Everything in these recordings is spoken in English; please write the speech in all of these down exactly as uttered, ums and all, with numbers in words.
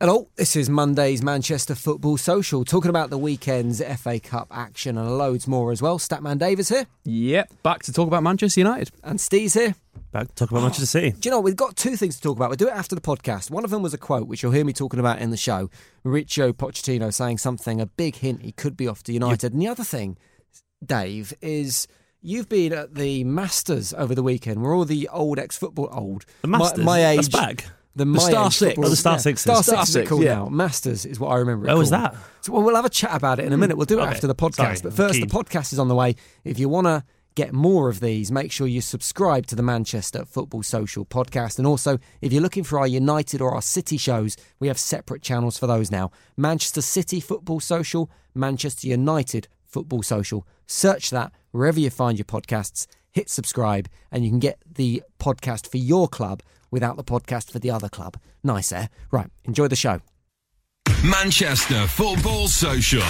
Hello, this is Monday's Manchester Football Social, talking about the weekend's F A Cup action and loads more as well. Statman Dave is here. Yep, back to talk about Manchester United. And Steve's here. Back to talk about oh, Manchester City. Do you know, we've got two things to talk about. We'll do it after the podcast. One of them was a quote, which you'll hear me talking about in the show. Mauricio Pochettino saying something, a big hint he could be off to United. Yep. And the other thing, Dave, is... You've been at the Masters over the weekend, where all the old ex-football... Old. The Masters? My, my age, that's back. The, the Star Six. Football, oh, the Star yeah. Six. Star, Star Six is it called yeah. now. Masters is what I remember it oh, called. Is that? So well, we'll have a chat about it in a minute. We'll do it okay. after the podcast. Sorry, but first, the podcast is on the way. If you want to get more of these, make sure you subscribe to the Manchester Football Social podcast. And also, if you're looking for our United or our City shows, we have separate channels for those now. Manchester City Football Social, Manchester United Football Social. Search that wherever you find your podcasts, hit subscribe, and you can get the podcast for your club without the podcast for the other club. Nice, eh? Right, enjoy the show. Manchester Football Social.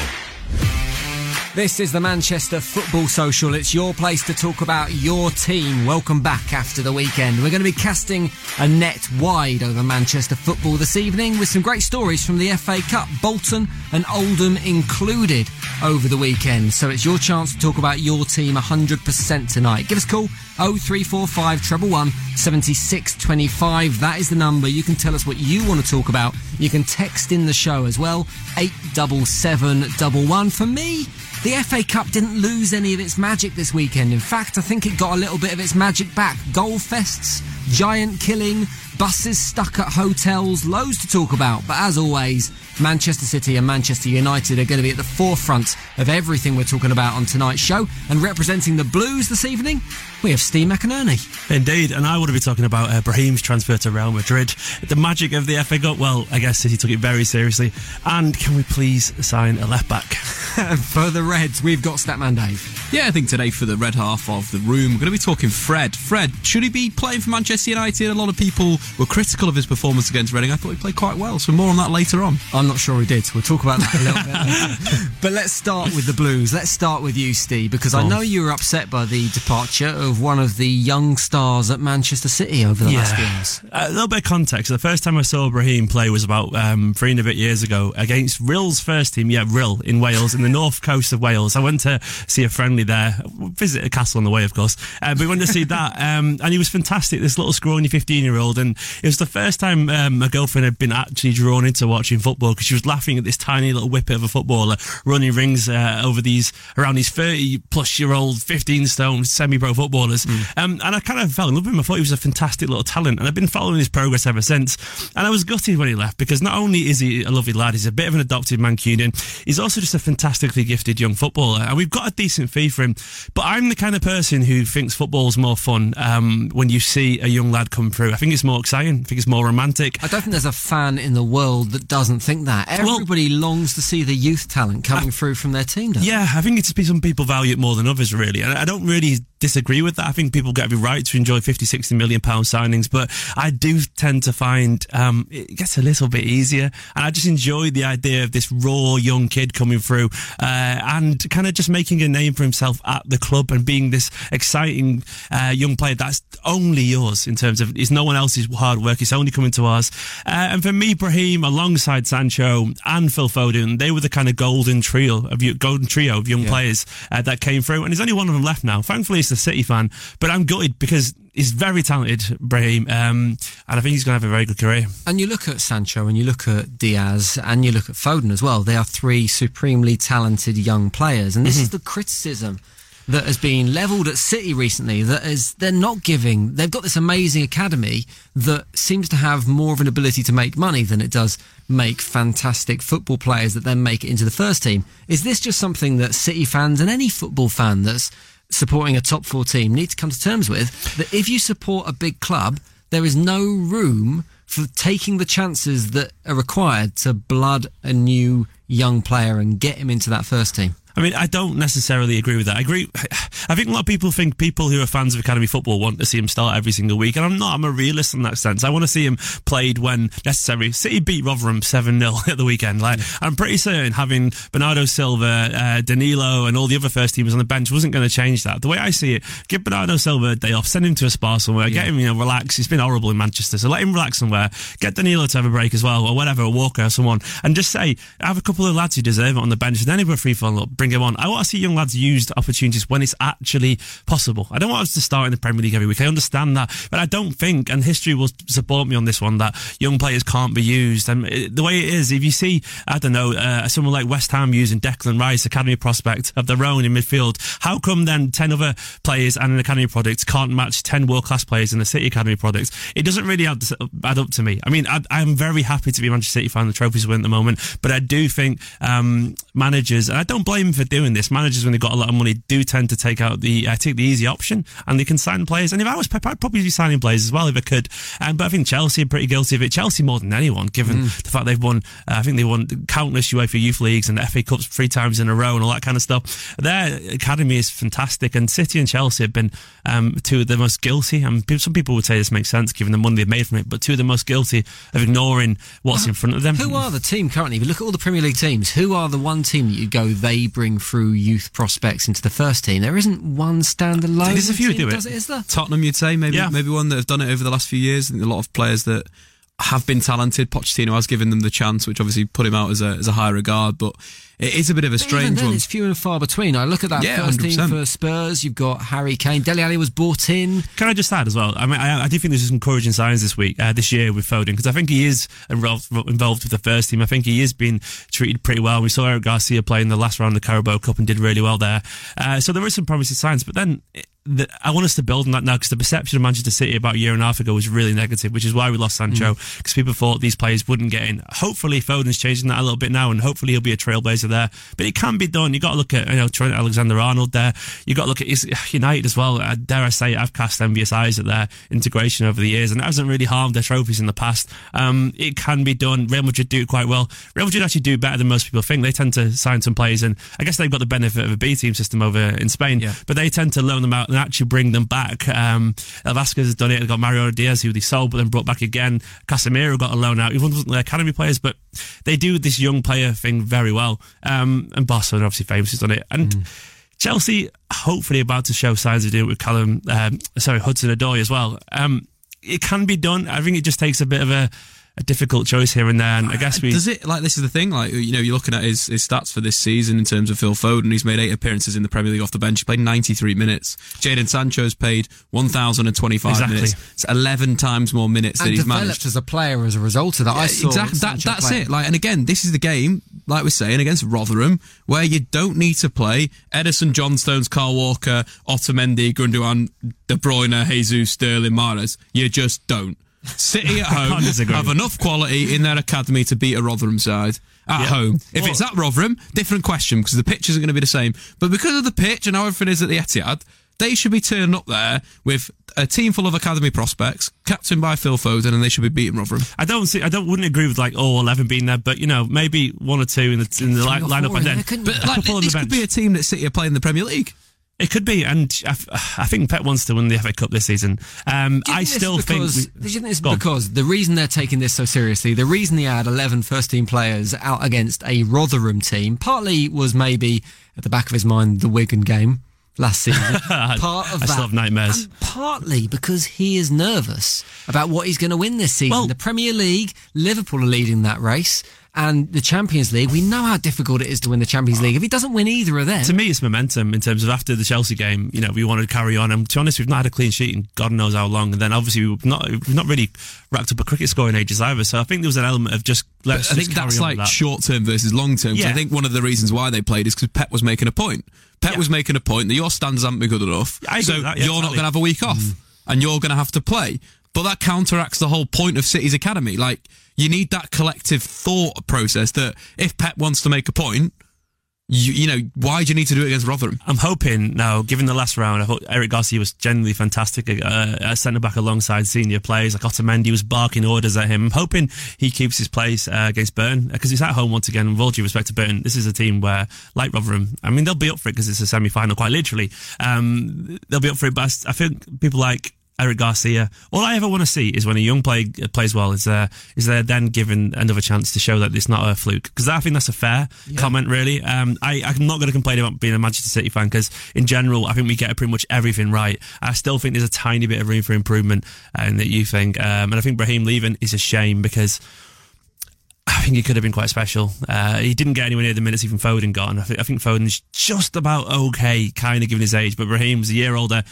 This is the Manchester Football Social. It's your place to talk about your team. Welcome back after the weekend. We're going to be casting a net wide over Manchester football this evening with some great stories from the F A Cup, Bolton and Oldham included, over the weekend. So it's your chance to talk about your team one hundred percent tonight. Give us a call, oh three four five, one one one, seven six two five. That is the number. You can tell us what you want to talk about. You can text in the show as well, eight seven seven one one. For me... The F A Cup didn't lose any of its magic this weekend. In fact, I think it got a little bit of its magic back. Goal fests, giant killing, buses stuck at hotels, loads to talk about. But as always, Manchester City and Manchester United are going to be at the forefront of everything we're talking about on tonight's show. And representing the Blues this evening, we have Steve McInerney. Indeed, and I want to be talking about uh, Brahim's transfer to Real Madrid. The magic of the F A Cup, well, I guess City took it very seriously. And can we please sign a left-back? For the Reds, we've got Statman Dave. Yeah, I think today for the red half of the room, we're going to be talking Fred. Fred, should he be playing for Manchester United? A lot of people were critical of his performance against Reading. I thought he played quite well, so more on that later on. I'm not sure he did. We'll talk about that a little bit. But let's start with the Blues. Let's start with you, Steve, because I know you were upset by the departure of one of the young stars at Manchester City over the yeah. last games. A little bit of context. The first time I saw Brahim play was about um, three and a bit years ago against Rill's first team, yeah, Rill, in Wales, in the north coast of Wales. I went to see a friendly there, visit a castle on the way, of course, uh, but we went to see that, um, and he was fantastic, this little scrawny fifteen-year-old, and it was the first time um, my girlfriend had been actually drawn into watching football, because she was laughing at this tiny little whippet of a footballer running rings uh, over these, around these thirty-plus-year-old, fifteen-stone, semi-pro footballers, mm. um, and I kind of fell in love with him. I thought he was a fantastic little talent, and I've been following his progress ever since, and I was gutted when he left, because not only is he a lovely lad, he's a bit of an adopted Mancunian, he's also just a fantastically gifted young footballer, and we've got a decent fee for him, but I'm the kind of person who thinks football's more fun um, when you see a young lad come through. I think it's more exciting. I think it's more romantic. I don't think there's a fan in the world that doesn't think that. Everybody well, longs to see the youth talent coming I, through from their team, doesn't yeah, it? I think it's some people value it more than others, really. And I don't really disagree with that. I think people get every right to enjoy fifty, sixty million pound signings, but I do tend to find um, it gets a little bit easier. And I just enjoy the idea of this raw young kid coming through uh, and kind of just making a name for himself at the club and being this exciting uh, young player that's only yours in terms of it's no one else's hard work, it's only coming to ours. Uh, and for me, Brahim, alongside Sancho and Phil Foden, they were the kind of golden trio of, golden trio of young yeah. players uh, that came through. And there's only one of them left now. Thankfully, it's a City fan, but I'm gutted because he's very talented, Brahim, um, and I think he's going to have a very good career. And you look at Sancho and you look at Diaz and you look at Foden as well. They are three supremely talented young players. And this mm-hmm. is the criticism that has been levelled at City recently, that is they're not giving... They've got this amazing academy that seems to have more of an ability to make money than it does make fantastic football players that then make it into the first team. Is this just something that City fans and any football fan that's supporting a top four team need to come to terms with, that if you support a big club, there is no room for taking the chances that are required to blood a new young player and get him into that first team? I mean, I don't necessarily agree with that. I agree. I think a lot of people think people who are fans of academy football want to see him start every single week, and I'm not. I'm a realist in that sense. I want to see him played when necessary. City beat Rotherham seven nil at the weekend. Like, I'm pretty certain having Bernardo Silva, uh, Danilo, and all the other first teamers on the bench wasn't going to change that. The way I see it, give Bernardo Silva a day off, send him to a spa somewhere, yeah. get him, you know, relax. He's been horrible in Manchester, so let him relax somewhere. Get Danilo to have a break as well, or whatever, a Walker or someone, and just say, have a couple of lads who deserve it on the bench, and then if we're free for a look, bring him on. I want to see young lads use the opportunities when it's actually possible. I don't want us to start in the Premier League every week. I understand that, but I don't think, and history will support me on this one, that young players can't be used. And it, the way it is, if you see, I don't know, uh, someone like West Ham using Declan Rice, academy prospect of their own in midfield, how come then ten other players and an academy product can't match ten world-class players in a City academy product? It doesn't really add, add up to me. I mean, I, I'm very happy to be a Manchester City fan. The trophies win at the moment, but I do think um, managers, and I don't blame for doing this, managers when they've got a lot of money do tend to take out the uh, take the easy option, and they can sign players. And if I was Pep, I'd probably be signing players as well if I could. Um, but I think Chelsea are pretty guilty of it. Chelsea more than anyone, given mm. the fact they've won. Uh, I think they won countless UEFA Youth Leagues and F A Cups three times in a row and all that kind of stuff. Their academy is fantastic, and City and Chelsea have been um, two of the most guilty. I mean, some people would say this makes sense given the money they've made from it, but two of the most guilty of ignoring what's uh, in front of them. Who are the team currently? If you look at all the Premier League teams, who are the one team that you go they bring through youth prospects into the first team? There isn't one standalone. There's a few do it. Does it, is there? Tottenham, you'd say, maybe yeah. maybe one that have done it over the last few years. I think a lot of players that have been talented. Pochettino has given them the chance, which obviously put him out as a as a high regard, but it is a bit of a strange then, one. It's few and far between. I look at that yeah, first one hundred percent team for Spurs. You've got Harry Kane. Dele Alli was bought in. Can I just add as well? I mean, I, I do think there's some encouraging signs this week, uh, this year with Foden, because I think he is involved, involved with the first team. I think he is being treated pretty well. We saw Eric Garcia play in the last round of the Carabao Cup and did really well there. Uh, so there are some promising signs, but then It, I want us to build on that now, because the perception of Manchester City about a year and a half ago was really negative, which is why we lost Sancho, because mm. people thought these players wouldn't get in. Hopefully Foden's changing that a little bit now, and hopefully he'll be a trailblazer there, but it can be done. You've got to look at, you know, Trent Alexander-Arnold there. You've got to look at United as well. I, dare I say, I've cast envious eyes at their integration over the years, and it hasn't really harmed their trophies in the past. Um, it can be done. Real Madrid do it quite well. Real Madrid actually do better than most people think. They tend to sign some players, and I guess they've got the benefit of a B-team system over in Spain, yeah. but they tend to loan them out and actually bring them back. Um, Vasquez has done it. They've got Mario Diaz, who they sold but then brought back again. Casemiro got a loan out. He wasn't their academy players, but they do this young player thing very well. Um, and Barcelona obviously famous has done it. And mm. Chelsea hopefully about to show signs of doing it with Callum, um, sorry, Hudson-Odoi as well. Um, it can be done. I think it just takes a bit of a, a difficult choice here and there. And I guess we does it like this is the thing. Like, you know, you're looking at his, his stats for this season in terms of Phil Foden. He's made eight appearances in the Premier League off the bench. He played ninety-three minutes. Jadon Sancho's played one thousand twenty-five exactly. minutes. It's eleven times more minutes and that he's managed as a player as a result of that. Yeah, I saw exactly that, that's play. it. Like, and again, this is the game, like we're saying, against Rotherham, where you don't need to play Edison, Johnstones, Carl Walker, Otamendi, Gundogan, De Bruyne, Jesus, Sterling, Mahrez. You just don't. City at home have enough quality in their academy to beat a Rotherham side at yeah. home. If well, it's at Rotherham, different question, because the pitch isn't going to be the same. But because of the pitch and how everything is at the Etihad, They should be turning up there with a team full of academy prospects, captained by Phil Foden, and they should be beating Rotherham. I don't see. I don't. Wouldn't agree with like all eleven being there, but you know maybe one or two in the in the li- lineup by then. There, but like, this could be a team that City are playing in the Premier League. It could be, and I, I think Pep wants to win the F A Cup this season. Um, I still think... Do you think this is because, think we, think this because the reason they're taking this so seriously, the reason they had eleven first-team players out against a Rotherham team, partly was maybe, at the back of his mind, the Wigan game last season. Part of I that, still have nightmares. And partly because he is nervous about what he's going to win this season. Well, the Premier League, Liverpool are leading that race. And the Champions League, we know how difficult it is to win the Champions League. If he doesn't win either of them... To me, it's momentum in terms of after the Chelsea game, you know, we wanted to carry on. And to be honest, we've not had a clean sheet in God knows how long. And then obviously we've not, we've not really racked up a cricket score in ages either. So I think there was an element of just... Let's I just think carry that's on like that. Short-term versus long-term. Yeah. I think one of the reasons why they played is because Pep was making a point. Pep yeah. was making a point that your standards haven't been good enough. Yeah, so that, yeah, you're exactly. not going to have a week off. Mm. And you're going to have to play. But that counteracts the whole point of City's academy. Like, you need that collective thought process that if Pep wants to make a point, you, you know, why do you need to do it against Rotherham? I'm hoping now, given the last round, I thought Eric Garcia was genuinely fantastic at, uh, at centre-back alongside senior players. Like Otamendi was barking orders at him. I'm hoping he keeps his place uh, against Burn, because he's at home once again. With all due respect to Burn, this is a team where, like Rotherham, I mean, they'll be up for it because it's a semi-final, quite literally. Um, they'll be up for it, but I think people like Eric Garcia. All I ever want to see is when a young player plays well, is there is there then given another chance to show that it's not a fluke? Because I think that's a fair yeah. comment, really. Um, I, I'm not going to complain about being a Manchester City fan because, in general, I think we get pretty much everything right. I still think there's a tiny bit of room for improvement uh, in that you think. Um, and I think Brahim leaving is a shame because I think he could have been quite special. Uh, he didn't get anywhere near the minutes even Foden got. And I, th- I think Foden's just about okay, kind of given his age. But Brahim's a year older.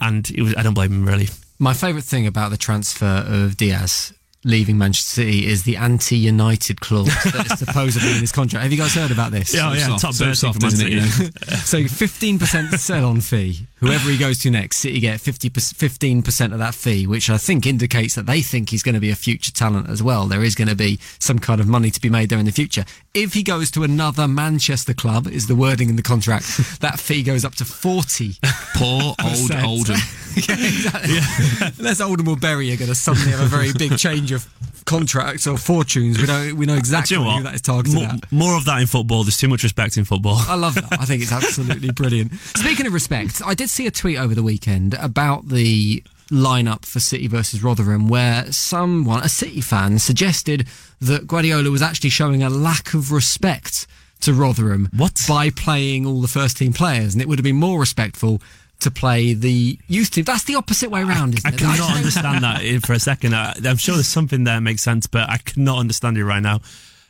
And it was, I don't blame him, really. My favourite thing about the transfer of Diaz leaving Manchester City is the anti-United clause that is supposedly in his contract. Have you guys heard about this? Yeah, so yeah. Soft, top so soft, isn't it? Yeah. So fifteen percent sell-on fee. Whoever he goes to next, City get fifty, fifteen percent of that fee, which I think indicates that they think he's going to be a future talent as well. There is going to be some kind of money to be made there in the future. If he goes to another Manchester club, is the wording in the contract, that fee goes up to forty. Poor old Oldham. Yeah, exactly. Yeah. Unless Oldham or Bury are going to suddenly have a very big change of contracts or fortunes. We know, we know exactly you know who that is targeted more, at. More of that in football. There's too much respect in football. I love that. I think it's absolutely brilliant. Speaking of respect, I did see a tweet over the weekend about the lineup for City versus Rotherham where someone, a City fan, suggested that Guardiola was actually showing a lack of respect to Rotherham what? by playing all the first-team players, and it would have been more respectful to play the youth team. That's the opposite way around, isn't I, I it? I cannot understand that for a second. I, I'm sure there's something there that makes sense, but I cannot understand it right now.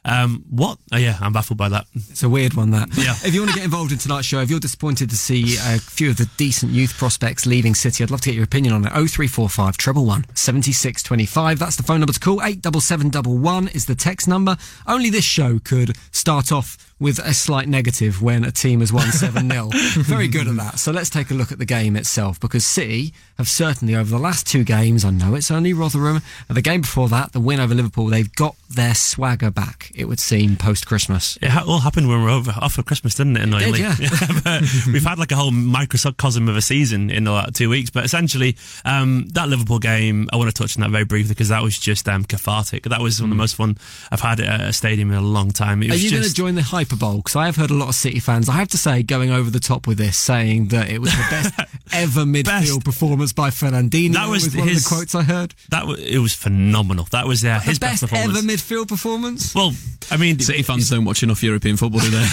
Um, what? Oh, yeah, I'm baffled by that. It's a weird one, that. Yeah. If you want to get involved in tonight's show, if you're disappointed to see a few of the decent youth prospects leaving City, I'd love to get your opinion on it. oh three four five, one one one, seven six two five. That's the phone number to call. eight seven seven one one is the text number. Only this show could start off with a slight negative when a team has won seven nil. Very good at that. So let's take a look at the game itself, because City have certainly, over the last two games, I know it's only Rotherham, and the game before that, the win over Liverpool, they've got their swagger back, it would seem, post-Christmas. It all happened when we were over, off for Christmas, didn't it, annoyingly? It did, yeah. But we've had like a whole microcosm of a season in the last two weeks, but essentially, um, that Liverpool game, I want to touch on that very briefly, because that was just um, cathartic. That was mm. one of the most fun I've had at a stadium in a long time. It was Are you going to join the hype? Because I have heard a lot of City fans, I have to say, going over the top with this, saying that it was the best ever midfield best. performance by Fernandinho. That was, was one his, of the quotes I heard. That was, it was phenomenal. That was uh, his best, best performance. ever midfield performance. Well, I mean, City fans don't watch enough European football, do they?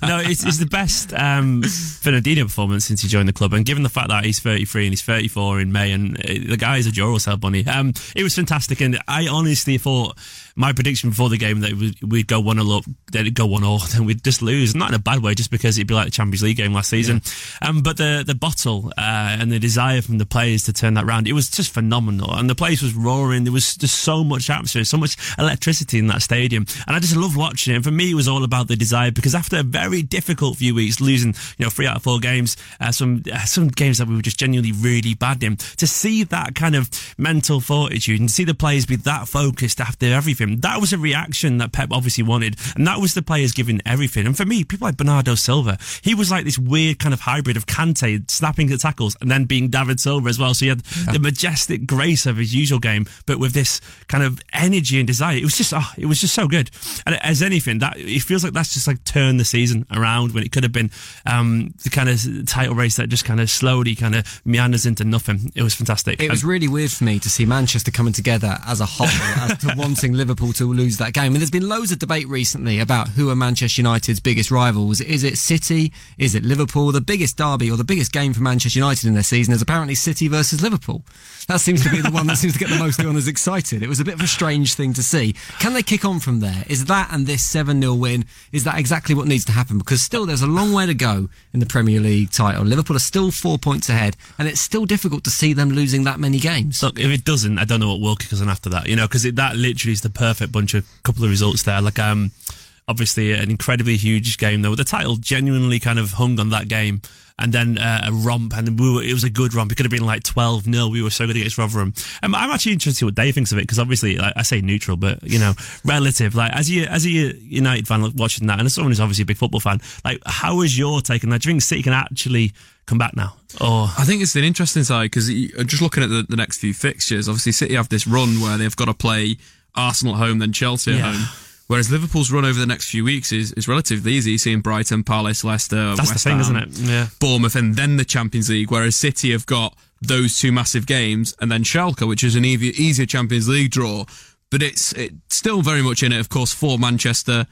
No, it's, it's the best um, Fernandinho performance since he joined the club. And given the fact that he's thirty-three and he's thirty-four in May, and the guy is a Euro cell bunny, um, it was fantastic. And I honestly thought my prediction before the game that we'd go one all up, that it'd go one all, then we'd just lose. Not in a bad way, just because it'd be like the Champions League game last season. Yeah. Um, but the the bottle uh, and the desire from the players to turn that round, it was just phenomenal. And the place was roaring. There was just so much atmosphere, so much electricity in that stadium. And I just loved watching it. And for me, it was all about the desire, because after a very difficult few weeks, losing you know three out of four games, uh, some uh, some games that we were just genuinely really bad in, to see that kind of mental fortitude and see the players be that focused after everything him. That was a reaction that Pep obviously wanted, and that was the players giving everything. And for me, people like Bernardo Silva, he was like this weird kind of hybrid of Kante snapping at tackles and then being David Silva as well. So he had yeah. the majestic grace of his usual game, but with this kind of energy and desire. It was just, oh, it was just so good. And as anything, that it feels like that's just like turned the season around when it could have been um, the kind of title race that just kind of slowly kind of meanders into nothing. It was fantastic. It and was really weird for me to see Manchester coming together as a whole as to wanting Liverpool to lose that game. And there's been loads of debate recently about who are Manchester United's biggest rivals. Is it City? Is it Liverpool? The biggest derby or the biggest game for Manchester United in their season is apparently City versus Liverpool. That seems to be the one that seems to get the most runners excited. It was a bit of a strange thing to see. Can they kick on from there? Is that and this seven nil win, is that exactly what needs to happen? Because still there's a long way to go in the Premier League title. Liverpool are still four points ahead and it's still difficult to see them losing that many games. Look, if it doesn't, I don't know what will kick us on after that, you know, because that literally is the perfect bunch of couple of results there. Like, um, obviously an incredibly huge game though. The title genuinely kind of hung on that game. And then uh, a romp, and we were, it was a good romp. It could have been like twelve nil. We were so good against Rotherham. Um, I'm actually interested to see what Dave thinks of it, because obviously, like, I say neutral, but, you know, relative. Like, as you as a United fan watching that, and as someone who's obviously a big football fan, like, how is your take on that? Do you think City can actually come back now? Or I think it's an interesting side, because just looking at the, the next few fixtures, obviously City have this run where they've got to play Arsenal at home, then Chelsea at yeah. home. Whereas Liverpool's run over the next few weeks is, is relatively easy, seeing Brighton, Palace, Leicester, That's West Ham, the thing, isn't it? Yeah. Bournemouth, and then the Champions League, whereas City have got those two massive games, and then Schalke, which is an easier, easier Champions League draw. But it's, it's still very much in it, of course, for Manchester.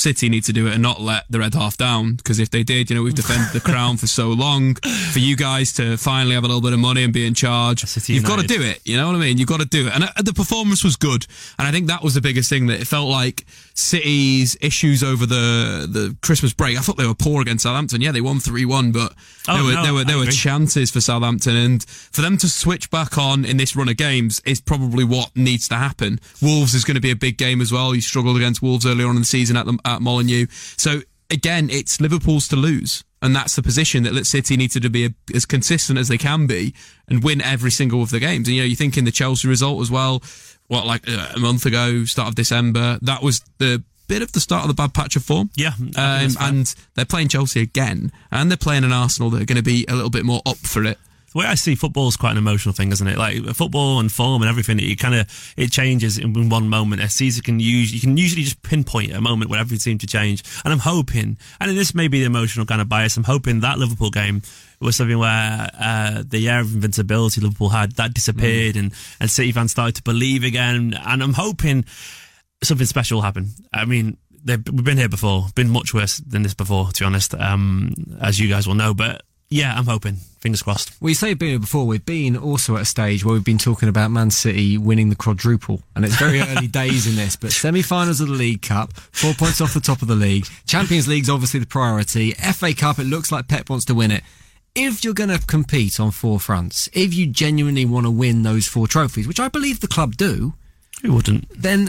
City need to do it and not let the red half down, because if they did, you know, we've defended the crown for so long. For you guys to finally have a little bit of money and be in charge, City you've United. Got to do it. You know what I mean? You've got to do it. And the performance was good. And I think that was the biggest thing, that it felt like City's issues over the, the Christmas break. I thought they were poor against Southampton. Yeah, they won three one, but oh, there were, no, there were, there were chances for Southampton. And for them to switch back on in this run of games is probably what needs to happen. Wolves is going to be a big game as well. You struggled against Wolves earlier on in the season at the at Molineux. So again, it's Liverpool's to lose, and that's the position that City need to be as consistent as they can be and win every single of the games. And you know, you think in the Chelsea result as well, what, like uh, a month ago, start of December, that was the bit of the start of the bad patch of form. Yeah. Um, and they're playing Chelsea again, and they're playing an Arsenal that are going to be a little bit more up for it. The way I see football is quite an emotional thing, isn't it? Like football and form and everything, it kind of it changes in one moment. A season can use you can usually just pinpoint a moment where everything seems to change. And I'm hoping, and this may be the emotional kind of bias, I'm hoping that Liverpool game was something where uh, the air of invincibility Liverpool had that disappeared, mm. and and City fans started to believe again. And I'm hoping something special will happen. I mean, they've, we've been here before, been much worse than this before, to be honest, um, as you guys will know, but. Yeah, I'm hoping. Fingers crossed. Well, you say being here before, we've been also at a stage where we've been talking about Man City winning the quadruple, and it's very early days in this, but semi-finals of the League Cup, four points off the top of the league, Champions League's obviously the priority, F A Cup, it looks like Pep wants to win it. If you're going to compete on four fronts, if you genuinely want to win those four trophies, which I believe the club do... Who wouldn't? Then...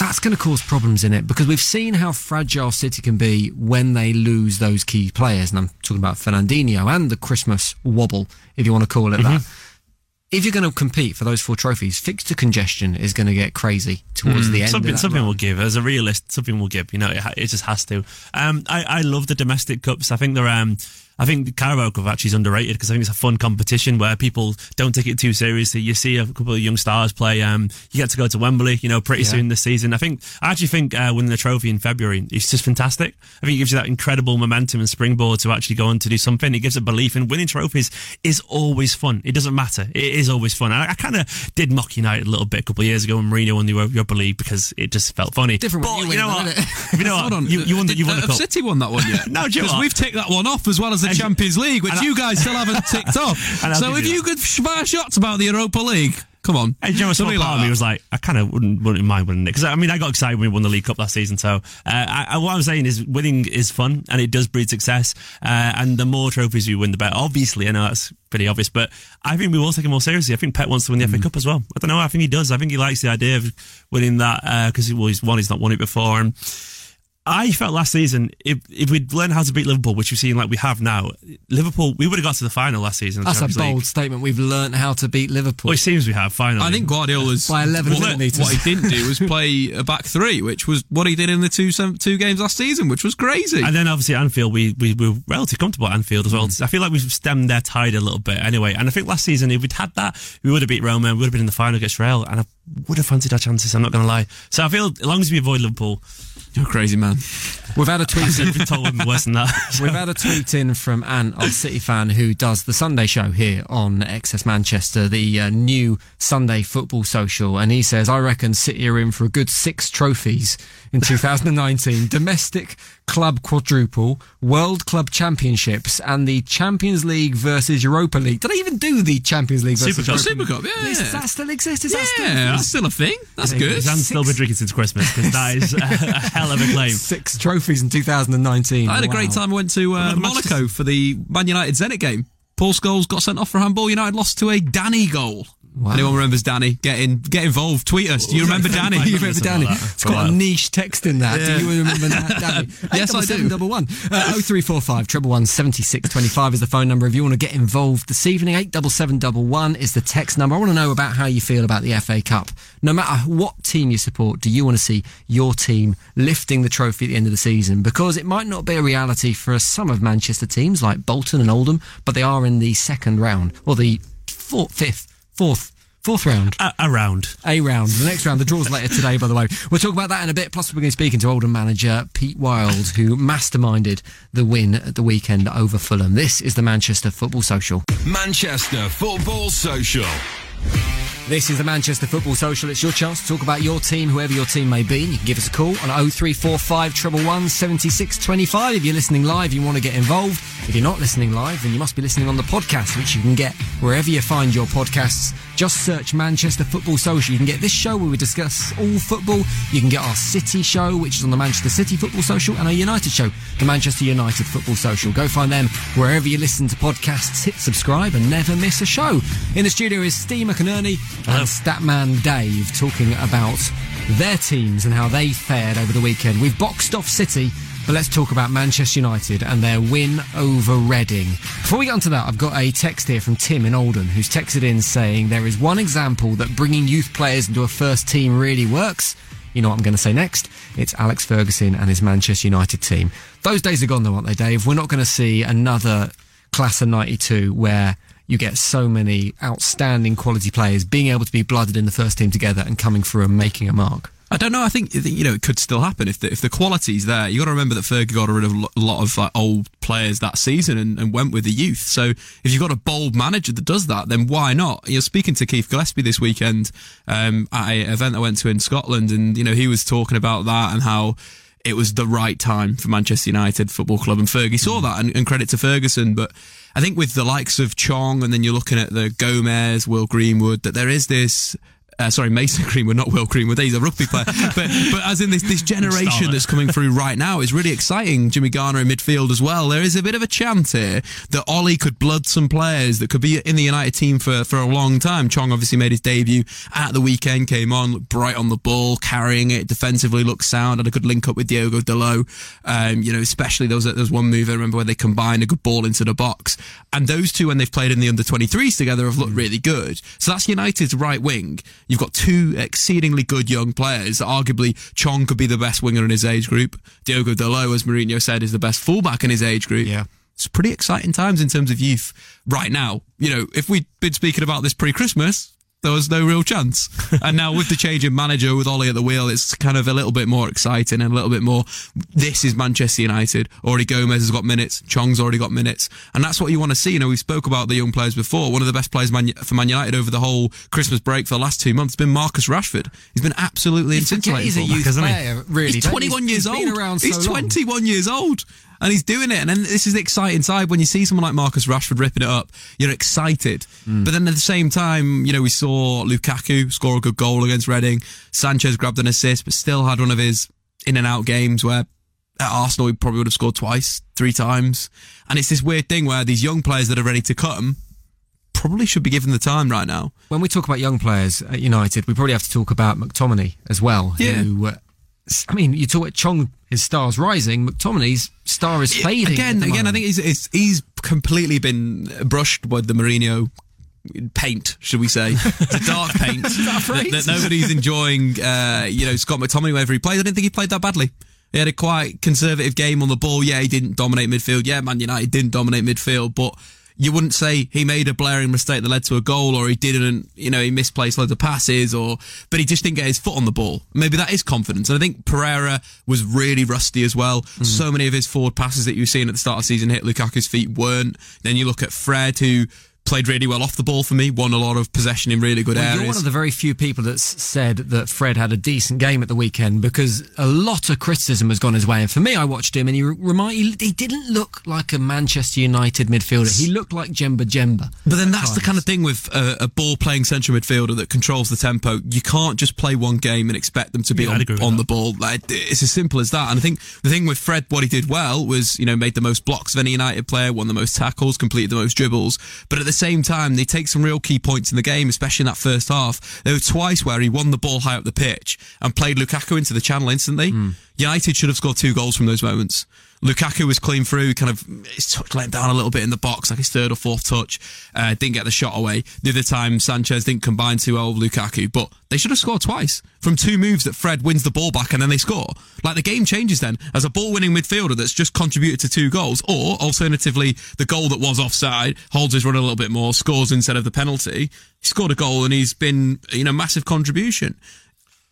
that's going to cause problems in it, because we've seen how fragile City can be when they lose those key players. And I'm talking about Fernandinho and the Christmas wobble, if you want to call it mm-hmm. that. If you're going to compete for those four trophies, fixture congestion is going to get crazy towards mm, the end. Something, of that something will give. As a realist, something will give. You know, it, it just has to. Um, I, I love the domestic cups. I think they're... Um, I think the Carabao Cup actually is underrated, because I think it's a fun competition where people don't take it too seriously. You see a couple of young stars play. Um, you get to go to Wembley, you know, pretty yeah. soon this season. I think I actually think uh, winning the trophy in February is just fantastic. I think it gives you that incredible momentum and springboard to actually go on to do something. It gives a belief in winning trophies is always fun. It doesn't matter. It is always fun. I, I kind of did mock United a little bit a couple of years ago when Mourinho won the Europa League, because it just felt funny. Different, but you, you know what? That, you know what? On. You, you won the, you won the cup. City won that one yet? No, because we've ticked that one off as well as the Champions League, which and you guys still haven't ticked off. So if you could fire shots about the Europa League, come on. And you know, somebody like part of me was like, I kind of wouldn't, wouldn't mind winning it, because I mean, I got excited when we won the League Cup last season. So uh, I, what I'm saying is, winning is fun, and it does breed success. Uh, and the more trophies we win, the better. Obviously, I know that's pretty obvious, but I think we will take it more seriously. I think Pep wants to win the mm. F A Cup as well. I don't know. I think he does. I think he likes the idea of winning that, because uh, well, he's won. He's not won it before, and. I felt last season, if if we'd learned how to beat Liverpool, which we've seen like we have now, Liverpool, we would have got to the final last season. That's a bold statement. We've learned how to beat Liverpool. Well, it seems we have, finally. I think Guardiola's... By eleven well, millimetres. What he didn't do was play a back three, which was what he did in the two two games last season, which was crazy. And then obviously Anfield, we, we, we were relatively comfortable at Anfield as well. Mm. I feel like we've stemmed their tide a little bit anyway. And I think last season, if we'd had that, we would have beat Roma, we would have been in the final against Real, and I would have fancied our chances, I'm not going to lie. So I feel as long as we avoid Liverpool... You're a crazy man. We've had a tweet in worse than that. We've had a tweet in from Ant, our City fan, who does the Sunday show here on X S Manchester, the uh, new Sunday Football Social, and he says, "I reckon City are in for a good six trophies in two thousand nineteen: domestic club quadruple, World Club Championships, and the Champions League versus Europa League." Did I even do the Champions League versus Super Cup? Super Cup, yeah. Does that still exist? Is yeah, that still exist? That's still a thing. That's good. I've still been drinking since Christmas because that is. Uh, of a claim. Six trophies in two thousand nineteen. I had wow. a great time. I went to uh, Monaco for the Man United Zenit game. Paul Scholes got sent off for handball. United lost to a Danny goal. Wow. Anyone remembers Danny? Get in, get involved. Tweet us. Do you remember Danny? Do you remember Danny? It's quite a niche text in that. Yeah. Do you remember that, Danny? Yes, I do. Double one. Oh three four five triple one seventy six twenty five is the phone number if you want to get involved this evening. Eight double seven double one is the text number. I want to know about how you feel about the F A Cup. No matter what team you support, do you want to see your team lifting the trophy at the end of the season? Because it might not be a reality for some of Manchester teams like Bolton and Oldham, but they are in the second round or the fourth, fifth. Fourth. Fourth round. A, a round. A round. The next round. The draw's later today, by the way. We'll talk about that in a bit. Plus, we're going to be speaking to Oldham manager Pete Wild, who masterminded the win at the weekend over Fulham. This is the Manchester Football Social. Manchester Football Social. This is the Manchester Football Social. It's your chance to talk about your team, whoever your team may be. You can give us a call on oh three four five, one one one, seven six two five. If you're listening live, you want to get involved. If you're not listening live, then you must be listening on the podcast, which you can get wherever you find your podcasts. Just search Manchester Football Social. You can get this show where we discuss all football. You can get our City show, which is on the Manchester City Football Social, and our United show, the Manchester United Football Social. Go find them wherever you listen to podcasts. Hit subscribe and never miss a show. In the studio is Steve McInerney and Statman Dave talking about their teams and how they fared over the weekend. We've boxed off City, but let's talk about Manchester United and their win over Reading. Before we get onto that, I've got a text here from Tim in Oldham, who's texted in saying, "There is one example that bringing youth players into a first team really works." You know what I'm going to say next. It's Alex Ferguson and his Manchester United team. Those days are gone though, aren't they, Dave? We're not going to see another class of ninety-two where you get so many outstanding quality players being able to be blooded in the first team together and coming through and making a mark. I don't know. I think, you know, it could still happen if the, if the quality's there. You've got to remember that Fergie got rid of a lot of like, old players that season and, and went with the youth. So if you've got a bold manager that does that, then why not? You're speaking to Keith Gillespie this weekend um, at an event I went to in Scotland, and, you know, he was talking about that and how it was the right time for Manchester United Football Club, and Fergie saw that, and, and credit to Ferguson. But I think with the likes of Chong, and then you're looking at the Gomez, Will Greenwood, that there is this... Uh, sorry, Mason Greenwood, not Will Greenwood. He's a rugby player. But, but as in this, this generation that's coming through right now is really exciting. Jimmy Garner in midfield as well. There is a bit of a chance here that Ollie could blood some players that could be in the United team for, for a long time. Chong obviously made his debut at the weekend, came on, looked bright on the ball, carrying it, defensively looked sound, had a good link up with Diogo Dalot. Um, you know, especially there was, there was one move, I remember, where they combined a good ball into the box. And those two, when they've played in the under twenty-threes together, have looked really good. So that's United's right wing. You've got two exceedingly good young players. Arguably, Chong could be the best winger in his age group. Diogo Dalot, as Mourinho said, is the best fullback in his age group. Yeah. It's pretty exciting times in terms of youth right now. You know, if we'd been speaking about this pre-Christmas, there was no real chance. And now with the change in manager, with Ollie at the wheel, it's kind of a little bit more exciting and a little bit more, this is Manchester United. Already Gomez has got minutes. Chong's already got minutes. And that's what you want to see. You know, we spoke about the young players before. One of the best players Man- for Man United over the whole Christmas break for the last two months has been Marcus Rashford. He's been absolutely intimidating. He's a youth player, really. He's twenty-one years old. He's twenty-one years old. And he's doing it. And then this is the exciting side when you see someone like Marcus Rashford ripping it up, you're excited. Mm. But then at the same time, you know, we saw Lukaku score a good goal against Reading. Sanchez grabbed an assist, but still had one of his in and out games where at Arsenal he probably would have scored twice, three times. And it's this weird thing where these young players that are ready to come probably should be given the time right now. When we talk about young players at United, we probably have to talk about McTominay as well, yeah. who... Uh, I mean, you talk at Chong, his star's rising. McTominay's star is fading. Again, again, I think he's, he's he's completely been brushed by the Mourinho paint, should we say? It's a dark paint that, that, that nobody's enjoying. Uh, you know, Scott McTominay, wherever he plays, I didn't think he played that badly. He had a quite conservative game on the ball. Yeah, he didn't dominate midfield. Yeah, Man United didn't dominate midfield, but you wouldn't say he made a blaring mistake that led to a goal, or he didn't, you know, he misplaced loads of passes, or, but he just didn't get his foot on the ball. Maybe that is confidence. And I think Pereira was really rusty as well. Mm. So many of his forward passes that you were seeing at the start of the season hit Lukaku's feet weren't. Then you look at Fred, who played really well off the ball for me, won a lot of possession in really good well, areas. You're one of the very few people that's said that Fred had a decent game at the weekend, because a lot of criticism has gone his way. And for me, I watched him and he remind, he, he didn't look like a Manchester United midfielder. He looked like Jemba Jemba. But then that's times. the kind of thing with a, a ball-playing central midfielder that controls the tempo. You can't just play one game and expect them to be yeah, on, on the ball. Like, it's as simple as that. And I think the thing with Fred, what he did well was, you know, made the most blocks of any United player, won the most tackles, completed the most dribbles. But at the same time, they take some real key points in the game, especially in that first half. There were twice where he won the ball high up the pitch and played Lukaku into the channel instantly. Mm. United should have scored two goals from those moments. Lukaku was clean through, kind of his touch let down a little bit in the box, like his third or fourth touch. Uh, didn't get the shot away. The other time, Sanchez didn't combine too well with Lukaku, but they should have scored twice from two moves that Fred wins the ball back and then they score. Like, the game changes then as a ball-winning midfielder that's just contributed to two goals, or alternatively, the goal that was offside, holds his run a little bit more, scores instead of the penalty. He scored a goal and he's been, you know, massive contribution.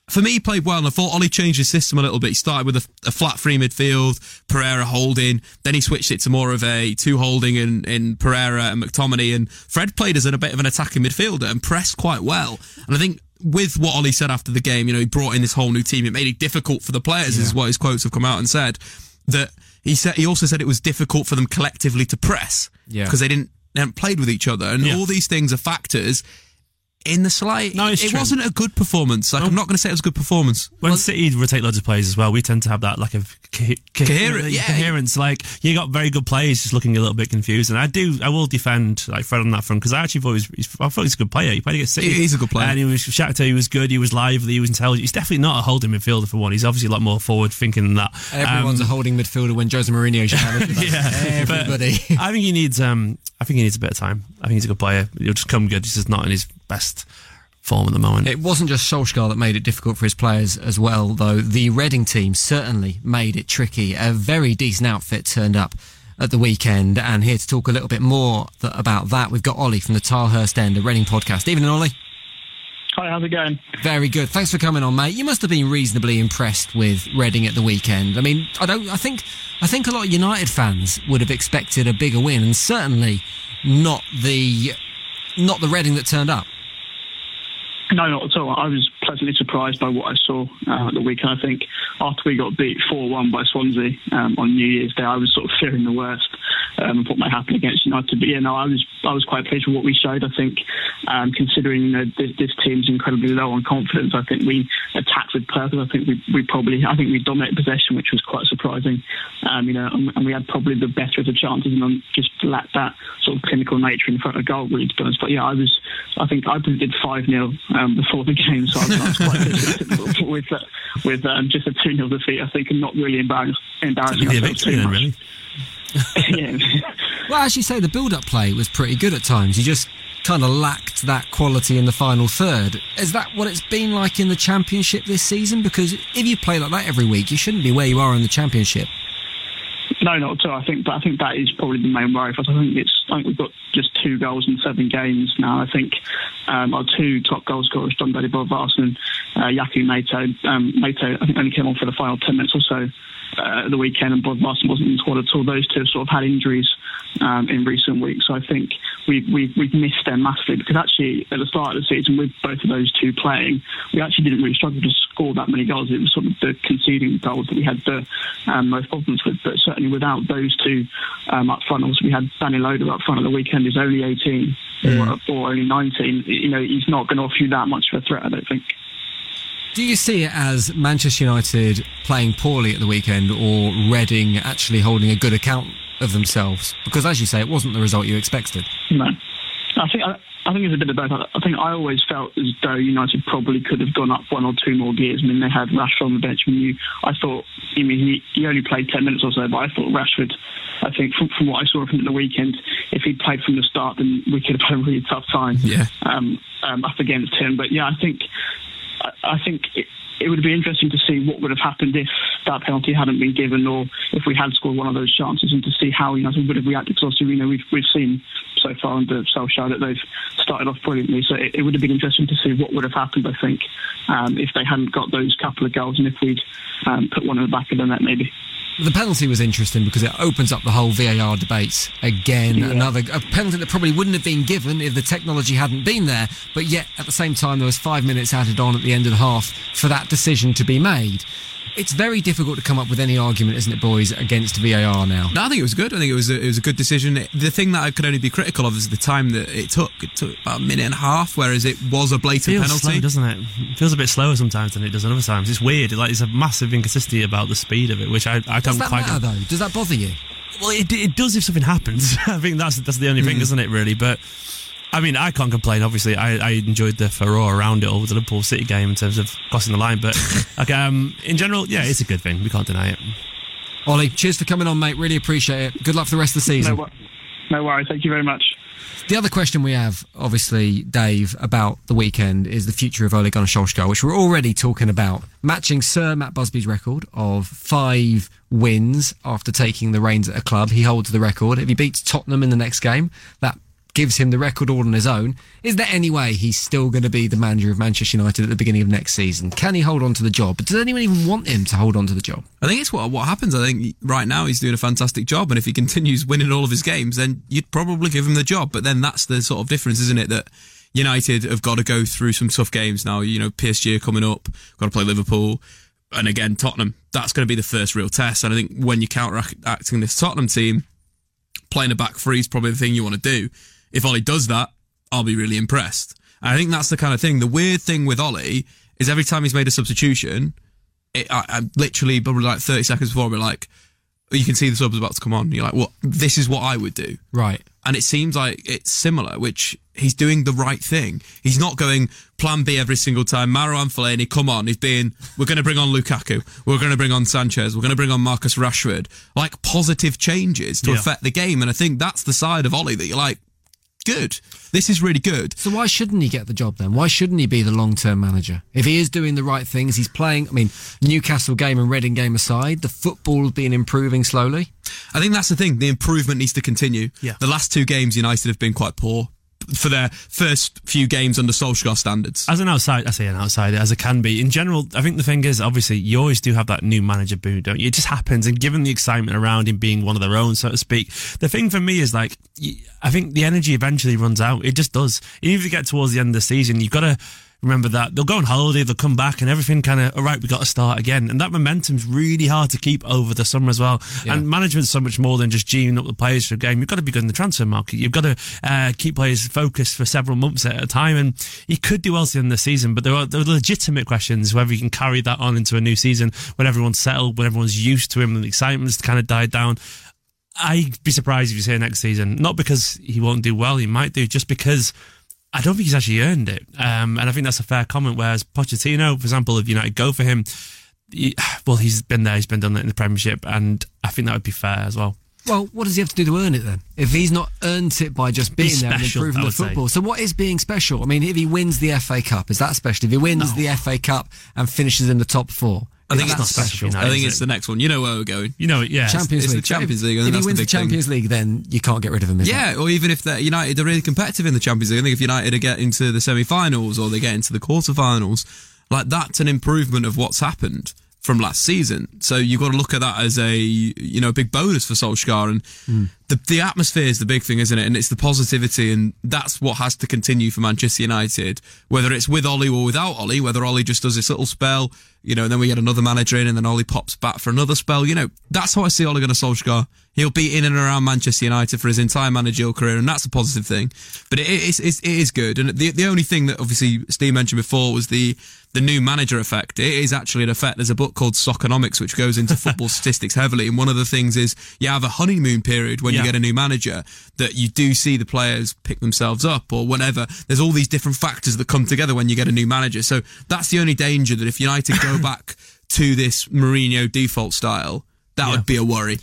For me, he played well, and I thought Ollie changed his system a little bit. He started with a, a flat three midfield, Pereira holding, then he switched it to more of a two holding in, in Pereira and McTominay, and Fred played as a bit of an attacking midfielder and pressed quite well. And I think with what Ollie said after the game, you know, he brought in this whole new team. It made it difficult for the players, yeah. is what his quotes have come out and said. That he said he also said it was difficult for them collectively to press because yeah. they didn't they hadn't played with each other, and yeah. all these things are factors. In the slight, no, it true. wasn't a good performance. Like, no. I'm not going to say it was a good performance. When well, City rotate loads of players as well, we tend to have that lack of co- co- coherence. Yeah. coherence. Like, you got very good players just looking a little bit confused. And I do, I will defend like Fred on that front, because I actually thought he was, he's, I thought he's a good player. He played against City. He is a good player. And he was Shakhtar. He was good. He was lively. He was intelligent. He's definitely not a holding midfielder for one. He's obviously a lot more forward thinking than that. Everyone's um, a holding midfielder when Jose Mourinho should have it. Yeah, everybody. I think he needs. Um, I think he needs a bit of time. I think he's a good player. He'll just come good. He's just not in his best form at the moment. It wasn't just Solskjaer that made it difficult for his players as well, though. The Reading team certainly made it tricky. A very decent outfit turned up at the weekend, and here to talk a little bit more th- about that, we've got Ollie from the Tarhurst End, a Reading podcast. Evening, Ollie. Hi, how's it going? Very good. Thanks for coming on, mate. You must have been reasonably impressed with Reading at the weekend. I mean, I don't. I think. I think a lot of United fans would have expected a bigger win, and certainly not the not the Reading that turned up. No, not at all. I was pleasantly surprised by what I saw uh, at the weekend. I think after we got beat four one by Swansea um, on New Year's Day, I was sort of fearing the worst um, of what might happen against United. But, yeah, no, I was I was quite pleased with what we showed, I think, um, considering you know, this, this team's incredibly low on confidence. I think we attacked with purpose. I think we, we probably, I think we dominated possession, which was quite surprising. Um, you know, and, and we had probably the better of the chances and just lacked that sort of clinical nature in front of goal, really, to be honest. But, yeah, I was, I think I did five nil Um, before the game, so I was quite pleased with uh, with um, just a two nil defeat, I think, and not really embarrassed, embarrassing. I think then, really. yeah. Well, as you say, the build-up play was pretty good at times. You just kind of lacked that quality in the final third. Is that what it's been like in the Championship this season? Because if you play like that every week, you shouldn't be where you are in the Championship. No, not at all. I think, but I think that is probably the main worry for us. I think it's. I think we've got just two goals in seven games now. I think um, our two top goal scorers, John Daddy Bob Varson and uh, Yaku Mato. Um, Mato, I think, only came on for the final ten minutes or so uh, the weekend, and Bob Varson wasn't in the squad at all. Those two have sort of had injuries um, in recent weeks. So I think we've, we've, we've missed them massively, because actually at the start of the season, with both of those two playing, we actually didn't really struggle to score that many goals. It was sort of the conceding goals that we had the um, most problems with, but certainly without those two um, up front. Obviously, we had Danilo up front at the weekend. He's only eighteen yeah. or, or only nineteen. You know, he's not going to offer you that much of a threat, I don't think. Do you see it as Manchester United playing poorly at the weekend, or Reading actually holding a good account of themselves? Because, as you say, it wasn't the result you expected. No. I think... I- I think it's a bit of both. I think I always felt as though United probably could have gone up one or two more gears. I mean, they had Rashford on the bench. I, mean, you, I thought, I mean, he, he only played ten minutes or so, but I thought Rashford, I think from, from what I saw of him at the weekend, if he'd played from the start, then we could have had a really tough time yeah. um, um, up against him. But yeah, I think I, I think it, it would be interesting to see what would have happened if that penalty hadn't been given, or if we had scored one of those chances, and to see how United would have reacted. Because obviously, you know, we've we've seen so far under Solskjaer that they've started off brilliantly. So it, it would have been interesting to see what would have happened, I think, um, if they hadn't got those couple of goals, and if we'd um, put one in the back of the net, maybe. The penalty was interesting because it opens up the whole V A R debate again. Yeah. Another a penalty that probably wouldn't have been given if the technology hadn't been there, but yet at the same time there was five minutes added on at the end of the half for that decision to be made. It's very difficult to come up with any argument, isn't it, boys, against V A R now? No, I think it was good. I think it was a, it was a good decision. The thing that I could only be critical of is the time that it took. It took about a minute and a half, whereas it was a blatant penalty. It feels slow, doesn't it? It feels a bit slower sometimes than it does other times. It's weird. Like, it's a massive inconsistency about the speed of it, which I, I can't quite... Does that matter, though? Does that bother you? Well, it, it does if something happens. I think that's that's the only mm. thing, isn't it, really? But... I mean, I can't complain, obviously. I, I enjoyed the furore around it all with the Liverpool City game in terms of crossing the line. But like, um, in general, yeah, it's a good thing. We can't deny it. Ollie, cheers for coming on, mate. Really appreciate it. Good luck for the rest of the season. No, no worries. Thank you very much. The other question we have, obviously, Dave, about the weekend is the future of Ole Gunnar Solskjaer, which we're already talking about. Matching Sir Matt Busby's record of five wins after taking the reins at a club. He holds the record. If he beats Tottenham in the next game, that gives him the record all on his own. Is there any way he's still going to be the manager of Manchester United at the beginning of next season? Can he hold on to the job? But does anyone even want him to hold on to the job? I think it's what what happens. I think right now he's doing a fantastic job, and if he continues winning all of his games, then you'd probably give him the job. But then that's the sort of difference, isn't it? That United have got to go through some tough games now. You know, P S G are coming up, got to play Liverpool, and again Tottenham. That's going to be the first real test. And I think when you're counteracting this Tottenham team, playing a back three is probably the thing you want to do. If Ollie does that, I'll be really impressed. And I think that's the kind of thing. The weird thing with Ollie is every time he's made a substitution, it, I, I'm literally probably like thirty seconds before, but like, you can see the sub's about to come on. And you're like, well, this is what I would do. Right. And it seems like it's similar, which he's doing the right thing. He's not going plan B every single time. Marouane Fellaini, come on. He's being, we're going to bring on Lukaku. We're going to bring on Sanchez. We're going to bring on Marcus Rashford. Like positive changes to yeah. affect the game. And I think that's the side of Ollie that you're like, good. This is really good. So why shouldn't he get the job then? Why shouldn't he be the long-term manager? If he is doing the right things, he's playing, I mean, Newcastle game and Reading game aside, the football's been improving slowly. I think that's the thing. The improvement needs to continue. Yeah. The last two games United have been quite poor for their first few games under Solskjaer standards. As an outsider, I say an outsider, as it can be. In general, I think the thing is, obviously, you always do have that new manager boo, don't you? It just happens, and given the excitement around him being one of their own, so to speak, the thing for me is, like, I think the energy eventually runs out. It just does. Even if you get towards the end of the season, you've got to remember that they'll go on holiday, they'll come back, and everything kind of, all right, we've got to start again. And that momentum's really hard to keep over the summer as well. Yeah. And management's so much more than just geeing up the players for a game. You've got to be good in the transfer market. You've got to uh, keep players focused for several months at a time. And you could do well at the end of the season, but there are, there are legitimate questions whether you can carry that on into a new season when everyone's settled, when everyone's used to him, and the excitement's kind of died down. I'd be surprised if he's here next season. Not because he won't do well, he might do, just because I don't think he's actually earned it. Um, and I think that's a fair comment, whereas Pochettino, for example, if United go for him, he, well, he's been there, he's been done that in the Premiership, and I think that would be fair as well. Well, what does he have to do to earn it then? If he's not earned it by just being special, there and improving the football. Say. So what is being special? I mean, if he wins the F A Cup, is that special? If he wins no. the F A Cup and finishes in the top four? I think it's not special. I think it's the next one. You know where we're going. You know, yeah. Champions League. It's the Champions League. If he wins the Champions League, then you can't get rid of him. Yeah, or even if they're United, they're really competitive in the Champions League. I think if United get into the semi-finals or they get into the quarter-finals, like, that's an improvement of what's happened from last season. So you've got to look at that as a, you know, big bonus for Solskjaer. And mm. the the atmosphere is the big thing, isn't it? And it's the positivity, and that's what has to continue for Manchester United, whether it's with Ollie or without Ollie, whether Ollie just does this little spell, you know, and then we get another manager in, and then Ollie pops back for another spell. You know, that's how I see Ole Gunnar Solskjaer. He'll be in and around Manchester United for his entire managerial career, and that's a positive thing. But it is, it is good. And the the only thing that obviously Steve mentioned before was the the new manager effect. It is actually an effect. There's a book called Soccernomics, which goes into football statistics heavily. And one of the things is you have a honeymoon period when yeah. you get a new manager, that you do see the players pick themselves up or whatever. There's all these different factors that come together when you get a new manager. So that's the only danger, that if United go back to this Mourinho default style, that yeah. would be a worry.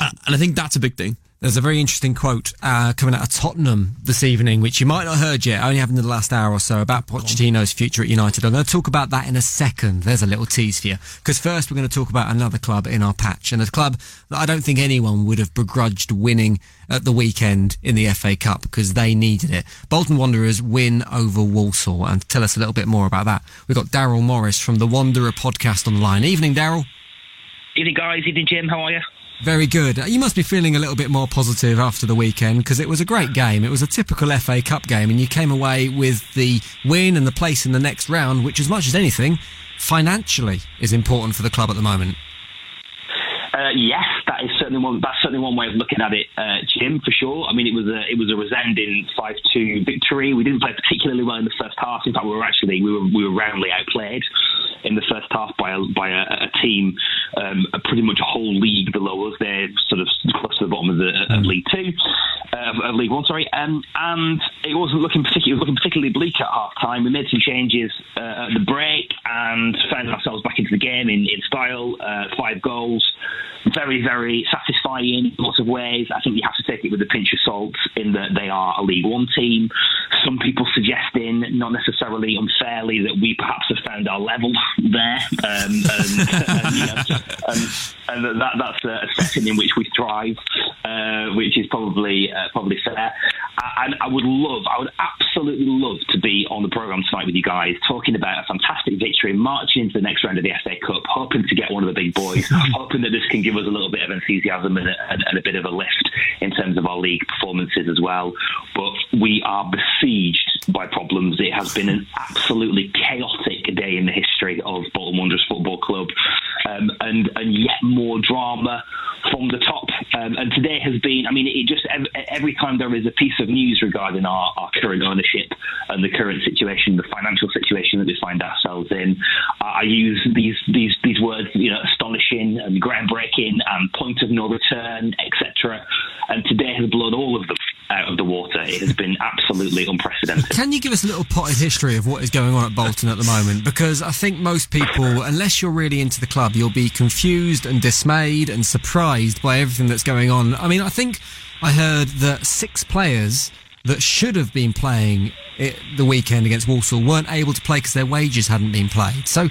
Uh, and I think that's a big thing. There's a very interesting quote uh, coming out of Tottenham this evening, which you might not have heard yet, only happened in the last hour or so, about Pochettino's future at United. I'm going to talk about that in a second. There's a little tease for you. Because first we're going to talk about another club in our patch, and a club that I don't think anyone would have begrudged winning at the weekend in the F A Cup, because they needed it. Bolton Wanderers win over Walsall, and tell us a little bit more about that. We've got Daryl Morris from the Wanderer podcast on the line. Evening, Daryl. Evening, guys. Evening, Jim. How are you? Very good. You must be feeling a little bit more positive after the weekend, because it was a great game. It was a typical F A Cup game, and you came away with the win and the place in the next round, which, as much as anything, financially is important for the club at the moment. Uh, yes, that is certainly one. That's certainly one way of looking at it, uh, Jim, for sure. I mean, it was a it was a resounding five two victory. We didn't play particularly well in the first half. In fact, we were actually we were we were roundly outplayed in the first half by a, by a, a team, um, a pretty much a whole league below us. They're sort of close to the bottom of, the, of League Two, uh, of League One, sorry. Um, and it wasn't looking particularly, looking particularly bleak at half time. We made some changes uh, at the break and found ourselves back into the game in, in style. Uh, five goals, very very satisfying in lots of ways. I think you have to take it with a pinch of salt, in that they are a League One team. Some people suggesting, not necessarily unfairly, that we perhaps have found our level there, um, and, and, you know, and, and that, that's a setting in which we thrive, uh, which is probably uh, probably fair. And I would love, I would absolutely love to be on the programme tonight with you guys, talking about a fantastic victory, marching into the next round of the F A Cup, hoping to get one of the big boys, hoping that this can give us a little bit of enthusiasm and a, and a bit of a lift in terms of our league performances as well. But we are besieged by problems. It has been an absolutely chaotic day in the history of Bolton Wanderers Football Club, um, and, and yet more drama from the top. Um, and today has been, I mean, it just every time there is a piece of news regarding our, our current ownership and the current situation, the financial situation that we find ourselves in, I use these these, these words, you know, astonishing and groundbreaking and point of no return, et cetera. And today has blown all of them out of the water. It has been absolutely unprecedented. Can you give us a little potted history of what is going on at Bolton at the moment? Because I think most people, unless you're really into the club, you'll be confused and dismayed and surprised by everything that's going on. I mean, I think I heard that six players that should have been playing it the weekend against Walsall weren't able to play because their wages hadn't been played. So,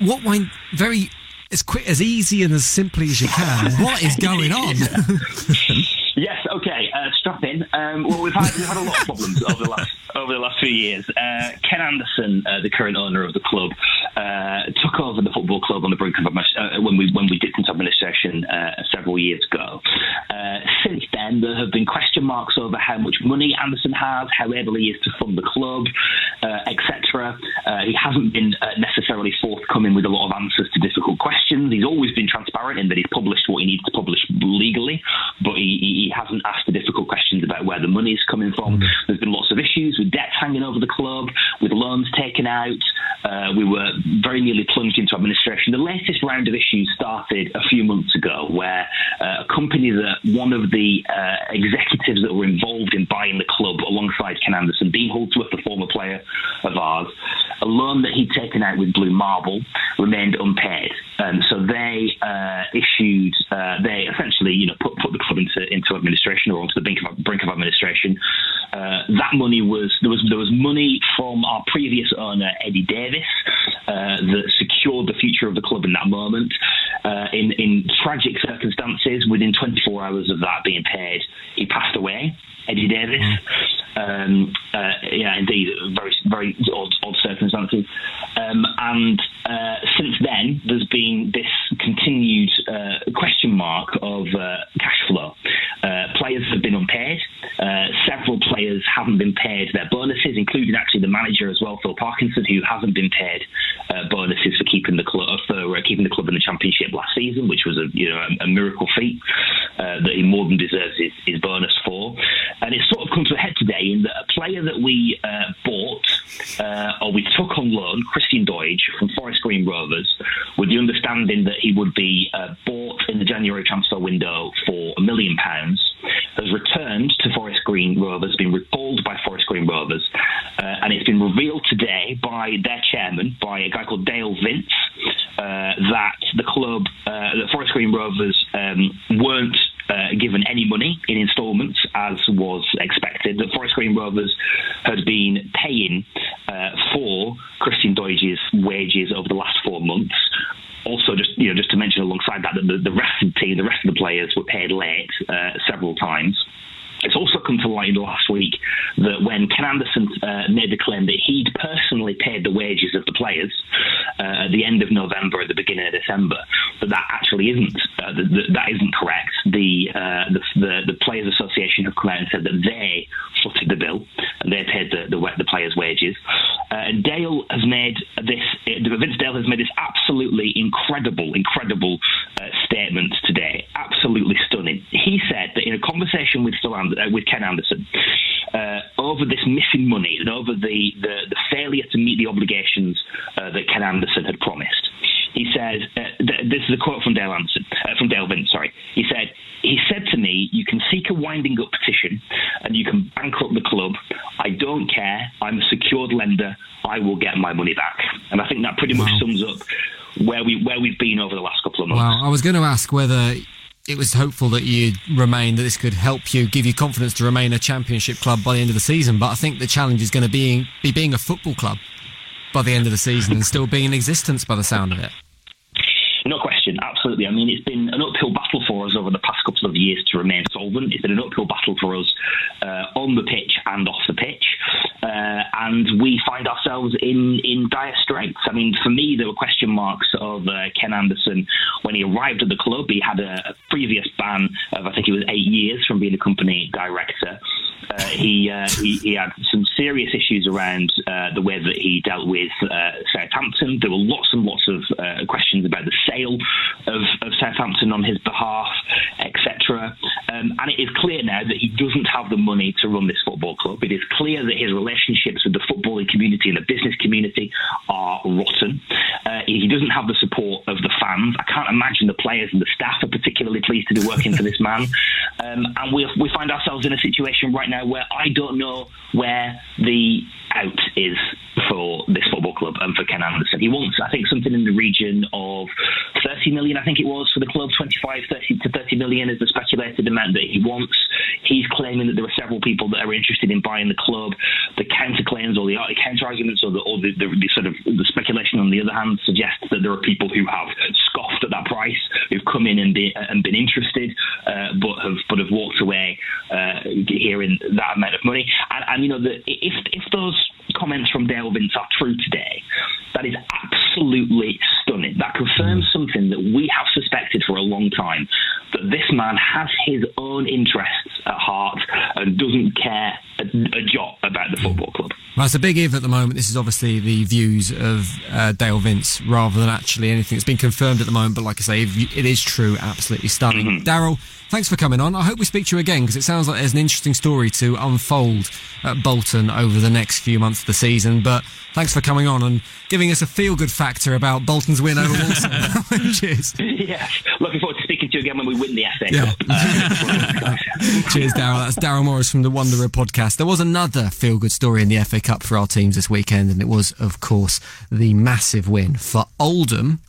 what went very... as quick, as easy and as simply as you can. What is going on? Yes, okay, uh, strap in. Um, well, we've had, we've had a lot of problems over the last over the last few years. Uh, Ken Anderson, uh, the current owner of the club, uh, took over the football club on the brink of uh, when we when we did into administration uh, several years ago. Uh, since then, there have been question marks over how much money Anderson has, how able he is to fund the club, uh, et cetera. Uh, he hasn't been uh, necessarily forthcoming with a lot of answers to difficult questions. He's always been transparent in that he's published what he needs to publish legally, but he, he hasn't asked the difficult questions about where the money is coming from. Mm. There's been lots of issues with debts hanging over the club, with loans taken out. Uh, we were very nearly plunged into administration. The latest round of issues started a few months ago, where uh, a company that one of the uh, executives that were involved in buying the club alongside Ken Anderson, Dean Holdsworth, the former player of ours, a loan that he'd taken out with Blue Marble remained unpaid. Um, so they uh, issued, uh, they essentially, you know, put, put the club into, into administration, or onto the brink of, brink of administration. Uh, that money was there was there was money from our previous owner Eddie Davis uh, that secured the future of the club in that moment. Uh, in in tragic circumstances, within twenty-four hours of that being paid, he passed away. Eddie Davis. Um, uh, yeah, indeed, very, very odd, odd circumstances. Um, and uh, since then, there's been this continued uh, question mark of uh, cash flow. Uh, players have been unpaid. Uh, several players haven't been paid their bonuses, including actually the manager as well, Phil Parkinson, who hasn't been paid uh, bonuses for keeping the club for uh, keeping the club in the Championship last season, which was a you know a, a miracle feat uh, that he more than deserves his, his bonus for. And it's sort of come to a head today in that a player that we uh, bought uh, or we took on loan Christian Deutsch from Forest Green Rovers with the understanding that he would be uh, bought in the January transfer window for a million pounds, has returned to Forest Green Rovers, been recalled by Forest Green Rovers, uh, and it's been revealed today by their chairman, by a guy called Dale Vince, uh, that the club, uh, that Forest Green Rovers um, weren't Uh, given any money in instalments, as was expected. The Forest Green Rovers had been paying uh, for Christian Deutsch's wages over the last four months. Also, just you know, just to mention alongside that, that the, the rest of the team, the rest of the players were paid late uh, several times. It's also come to light last week that when Ken Anderson uh, made the claim that he'd personally paid the wages of the players uh, at the end of November, at the beginning of December, that that actually isn't uh, the, the, that isn't correct. The, uh, the the the Players Association have come out and said that they footed the bill and they paid the the, the players' wages. Uh, Dale has made this. Vince Dale has made this absolutely incredible, incredible uh, statement today. Absolutely stunning. He said that in a conversation with Soland, uh, with Ken Anderson, uh, over this missing money and over the, the, the failure to meet the obligations uh, that Ken Anderson had promised. He says, uh, th- this is a quote from Dale Anderson, uh, from Dale Vince, sorry. He said, he said to me, "You can seek a winding up petition and you can bankrupt the club. I don't care. I'm a secured lender. I will get my money back." And I think that pretty wow. much sums up where, we, where we've been over the last couple of months. Wow, I was going to ask whether it was hopeful that you remain, that this could help you, give you confidence to remain a championship club by the end of the season. But I think the challenge is going to be, be being a football club by the end of the season and still being in existence by the sound of it. No question, absolutely. I mean, it's been an uphill battle for us over the past couple of years to remain solvent. It's been an uphill battle for us uh, on the pitch and off the pitch. Uh, and we find ourselves in, in dire straits. I mean, for me, there were question marks of uh, Ken Anderson when he arrived at the club. He had a, a previous ban of, I think it was eight years from being a company director. Uh, he, uh, he he had some serious issues around uh, the way that he dealt with uh, Southampton. There were lots and lots of uh, questions about the sale of, of Southampton on his behalf, et cetera. Um, and it is clear now that he doesn't have the money to run this football club. It is clear that his relationships with the footballing community and the business community are rotten. Uh, he doesn't have the support of the fans. I can't imagine the players and the staff are particularly pleased to be working for this man. Um, and we we find ourselves in a situation right now where I don't know where the out is for this football club and for Ken Anderson. He wants, I think, something in the region of thirty million, I think it was, for the club. twenty-five, thirty to thirty million is the speculated amount that he wants. He's claiming that there are several people that are interested in buying the club. The counterclaims or the counter-arguments or, the, or the, the, the sort of the speculation, on the other hand, suggests that there are people who have scoffed at that price, who've come in and, be, and been interested, uh, but have but have walked away uh, hearing that amount of money. And, and you know, the, if if those comments from Dale Vince are true today, that is absolutely stunning. That confirms something that we have suspected for a long time, that this man has his own interests at heart and doesn't care a, a jot about the football club. Right, it's a big if at the moment. This is obviously the views of uh, Dale Vince rather than actually anything that's been confirmed at the moment. But like I say, it is true, absolutely stunning. Mm-hmm. Daryl, thanks for coming on. I hope we speak to you again, because it sounds like there's an interesting story to unfold at Bolton over the next few months of the season. But thanks for coming on and giving us a feel-good factor about Bolton's win over Walsall. Cheers. Yeah, looking forward to speaking to you again when we win the F A Cup. Yeah. Uh, Cheers, Daryl. That's Daryl Morris from the Wanderer podcast. There was another feel-good story in the F A Cup for our teams this weekend, and it was, of course, the massive win for Oldham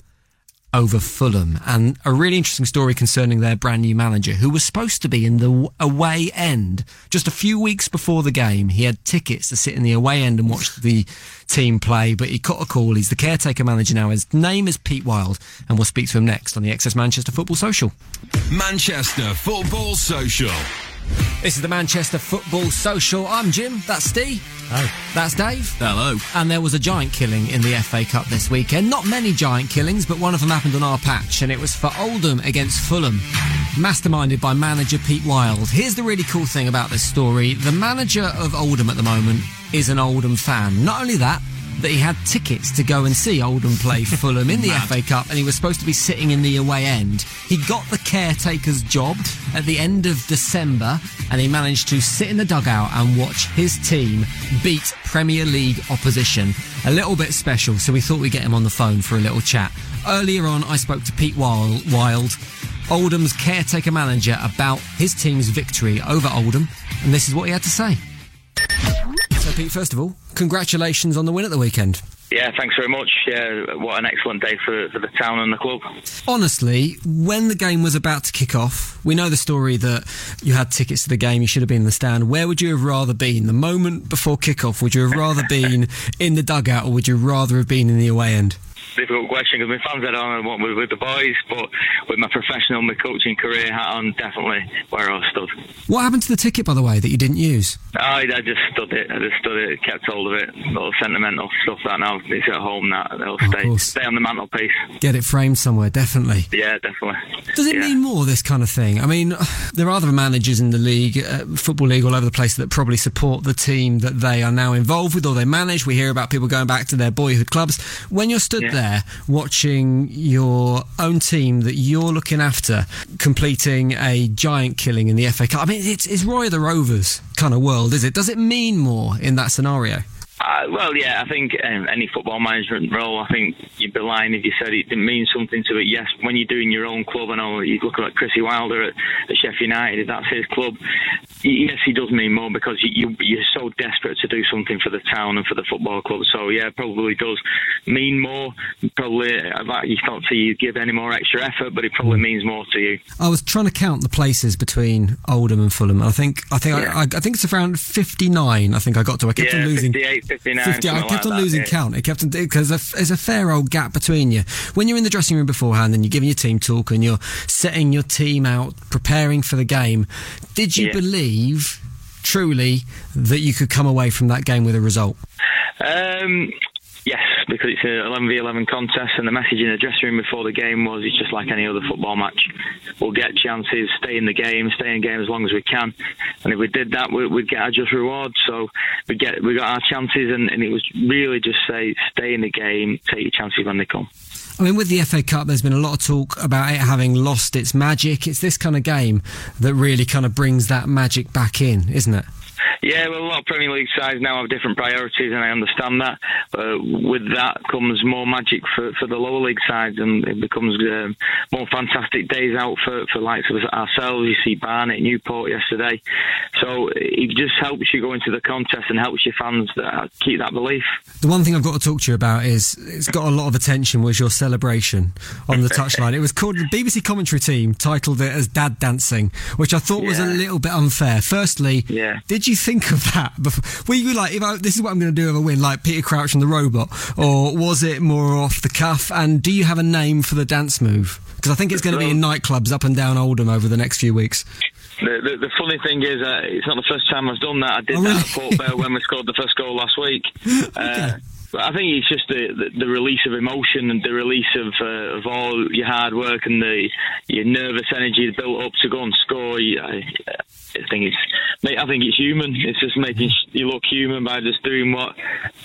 over Fulham, and a really interesting story concerning their brand new manager, who was supposed to be in the away end. Just a few weeks before the game, he had tickets to sit in the away end and watch the team play, but he caught a call. He's the caretaker manager now. His name is Pete Wilde, and we'll speak to him next on the X S Manchester Football Social. Manchester Football Social. This is the Manchester Football Social. I'm Jim, that's Steve. Oh. That's Dave. Hello. And there was a giant killing in the F A Cup this weekend. Not many giant killings, but one of them happened on our patch, and it was for Oldham against Fulham, masterminded by manager Pete Wilde. Here's the really cool thing about this story. The manager of Oldham at the moment is an Oldham fan. Not only that, that he had tickets to go and see Oldham play Fulham in the F A Cup, and he was supposed to be sitting in the away end. He got the caretaker's job at the end of December, and he managed to sit in the dugout and watch his team beat Premier League opposition. A little bit special, so we thought we'd get him on the phone for a little chat. Earlier on, I spoke to Pete Wilde, Oldham's caretaker manager, about his team's victory over Oldham, and this is what he had to say. So, Pete, first of all, congratulations on the win at the weekend. Yeah, thanks very much. Yeah, what an excellent day for, for the town and the club. Honestly, when the game was about to kick off, we know the story that you had tickets to the game, you should have been in the stand. Where would you have rather been? The moment before kick-off, would you have rather been in the dugout, or would you rather have been in the away end? Difficult question, because my fans had on and what with the boys, but with my professional, my coaching career hat on, definitely where I stood. What happened to the ticket, by the way, that you didn't use? I, I just stood it. I just stood it. Kept hold of it. Little sentimental stuff that now it's at home. That it'll oh, stay stay on the mantelpiece. Get it framed somewhere, definitely. Yeah, definitely. Does it yeah. mean more, this kind of thing? I mean, there are other managers in the league, uh, football league all over the place, that probably support the team that they are now involved with or they manage. We hear about people going back to their boyhood clubs. When you're stood yeah. there. Watching your own team that you're looking after completing a giant killing in the F A Cup. I mean, it's, it's Roy of the Rovers kind of world, is it? Does it mean more in that scenario? Uh, well, yeah, I think um, any football management role, I think you'd be lying if you said it didn't mean something to it. Yes, when you're doing your own club, I know you look at Chrissy Wilder at, at Sheffield United, if that's his club. Yes, he does mean more, because you, you, you're so desperate to do something for the town and for the football club. So, yeah, probably does mean more. Probably, you can't see you give any more extra effort, but it probably means more to you. I was trying to count the places between Oldham and Fulham. I think I think yeah. I, I think it's around fifty-nine, I think I got to. I kept yeah, on losing... fifty-eight, fifty-nine, fifty, I kept like on that, losing yeah. count. It kept on, because there's a fair old gap between you. When you're in the dressing room beforehand and you're giving your team talk and you're setting your team out, preparing for the game, did you yeah. believe truly that you could come away from that game with a result? Um... Yes, because it's an eleven v eleven contest, and the message in the dressing room before the game was it's just like any other football match. We'll get chances, stay in the game, stay in game as long as we can. And if we did that, we, we'd get our just reward. So we get we got our chances, and, and it was really just say, stay in the game, take your chances when they come. I mean, with the F A Cup, there's been a lot of talk about it having lost its magic. It's this kind of game that really kind of brings that magic back in, isn't it? Yeah, well, a lot of Premier League sides now have different priorities, and I understand that. Uh, with that comes more magic for, for the lower league sides, and it becomes uh, more fantastic days out for, for likes of ourselves. You see Barnet, Newport yesterday. So it just helps you go into the contest and helps your fans that keep that belief. The one thing I've got to talk to you about is, it's got a lot of attention, was your celebration on the touchline. It was called, the B B C commentary team titled it as Dad Dancing, which I thought yeah. was a little bit unfair. Firstly, yeah. did you think of that before? Were you like, if I, this is what I'm going to do if I win, like Peter Crouch and the Robot, or was it more off the cuff? And do you have a name for the dance move? Because I think it's going to be in nightclubs up and down Oldham over the next few weeks. The, the, the funny thing is, uh, it's not the first time I've done that. I did oh, really? that at Port Vale when we scored the first goal last week. Uh, okay. I think it's just the, the, the release of emotion and the release of uh, of all your hard work and the your nervous energy built up to go and score. You, I, I think it's I think it's human. It's just making you look human by just doing what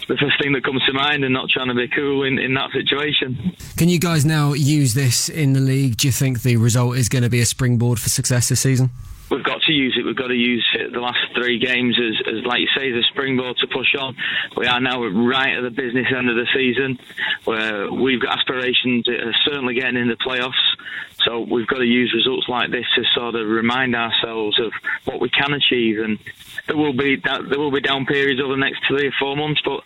the first thing that comes to mind and not trying to be cool in, in that situation. Can you guys now use this in the league? Do you think the result is going to be a springboard for success this season? We've got to use it. We've got to use it. The last three games as, as like you say, the springboard to push on. We are now right at the business end of the season, where we've got aspirations of certainly getting in the playoffs. So we've got to use results like this to sort of remind ourselves of what we can achieve. And there will be that, there will be down periods over the next three or four months, but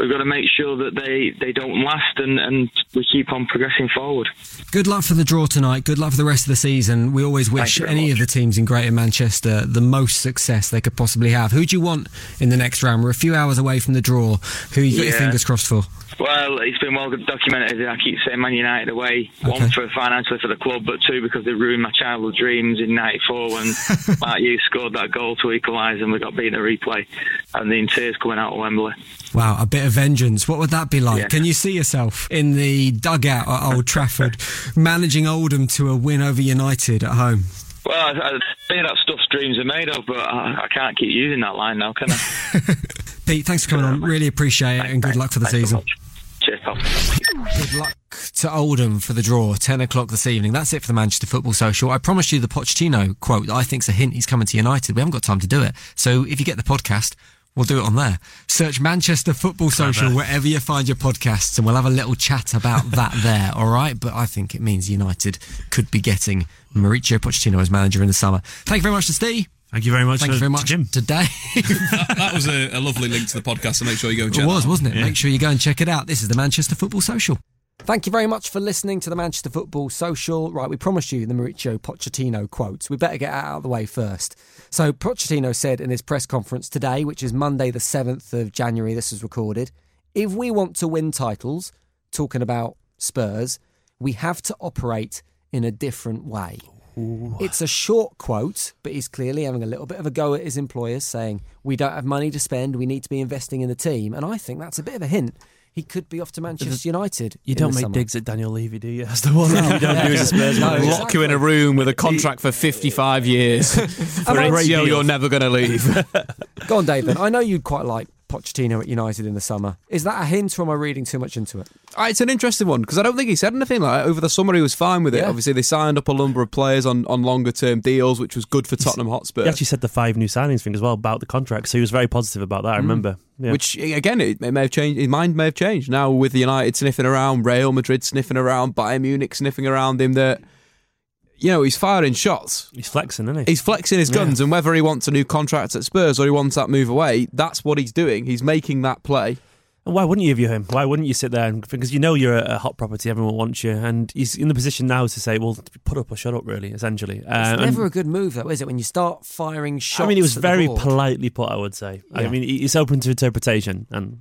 we've got to make sure that they, they don't last, and, and we keep on progressing forward. Good luck for the draw tonight. Good luck for the rest of the season. We always wish any much. of the teams in Greater Manchester the most success they could possibly have. Who do you want in the next round? We're a few hours away from the draw. Who you got yeah. your fingers crossed for? Well, it's been well documented. I keep saying Man United away. Okay. One, for financially for the club, but two, because they ruined my childhood dreams in ninety-four when Mark Hughes scored that goal to equalise and we got beaten at replay, and the tears coming out of Wembley. Wow, a bit of vengeance. What would that be like? Yeah. Can you see yourself in the dugout at Old Trafford managing Oldham to a win over United at home? Well, I, I think that stuff's dreams are made of, but I, I can't keep using that line now, can I? Pete, thanks for coming on. Really appreciate it, and good luck for the season. Cheers, Tom. Good luck to Oldham for the draw, ten o'clock this evening. That's it for the Manchester Football Social. I promised you the Pochettino quote that I think's a hint he's coming to United. We haven't got time to do it. So if you get the podcast, we'll do it on there. Search Manchester Football Social wherever you find your podcasts, and we'll have a little chat about that there, all right? But I think it means United could be getting Mauricio Pochettino as manager in the summer. Thank you very much to Steve. Thank you very much. Thank you very much to Jim. Today. that, that was a, a lovely link to the podcast, so make sure you go and check it out. It was, wasn't it? Yeah. Make sure you go and check it out. This is the Manchester Football Social. Thank you very much for listening to the Manchester Football Social. Right, we promised you the Mauricio Pochettino quotes. We better get out of the way first. So Pochettino said in his press conference today, which is Monday the seventh of January, this was recorded, if we want to win titles, talking about Spurs, we have to operate in a different way. It's a short quote, but he's clearly having a little bit of a go at his employers, saying, we don't have money to spend, we need to be investing in the team. And I think that's a bit of a hint. He could be off to Manchester United. You don't make summer. digs at Daniel Levy, do you? That's the one thing you don't yeah. do as a Spurs. No, exactly. Lock you in a room with a contract for fifty-five years. For a ratio you're never going to leave. Go on, David. I know you'd quite like Pochettino at United in the summer. Is that a hint, or am I reading too much into it? It's an interesting one, because I don't think he said anything like that. Over the summer he was fine with it. Yeah. Obviously they signed up a number of players on, on longer term deals, which was good for Tottenham Hotspur. He actually said the five new signings thing as well about the contract, so he was very positive about that, I remember. Mm. Yeah. Which, again, it may have changed. His mind may have changed. Now with United sniffing around, Real Madrid sniffing around, Bayern Munich sniffing around him, that, you know, he's firing shots. He's flexing, isn't he? He's flexing his guns, yeah. And whether he wants a new contract at Spurs or he wants that move away, that's what he's doing. He's making that play. And why wouldn't you view him? Why wouldn't you sit there? And, because you know you're a hot property, everyone wants you, and he's in the position now to say, well, put up or shut up, really, essentially. It's um, never a good move, though, is it, when you start firing shots? I mean, it was very politely put, I would say. Yeah. I mean, it's open to interpretation, and...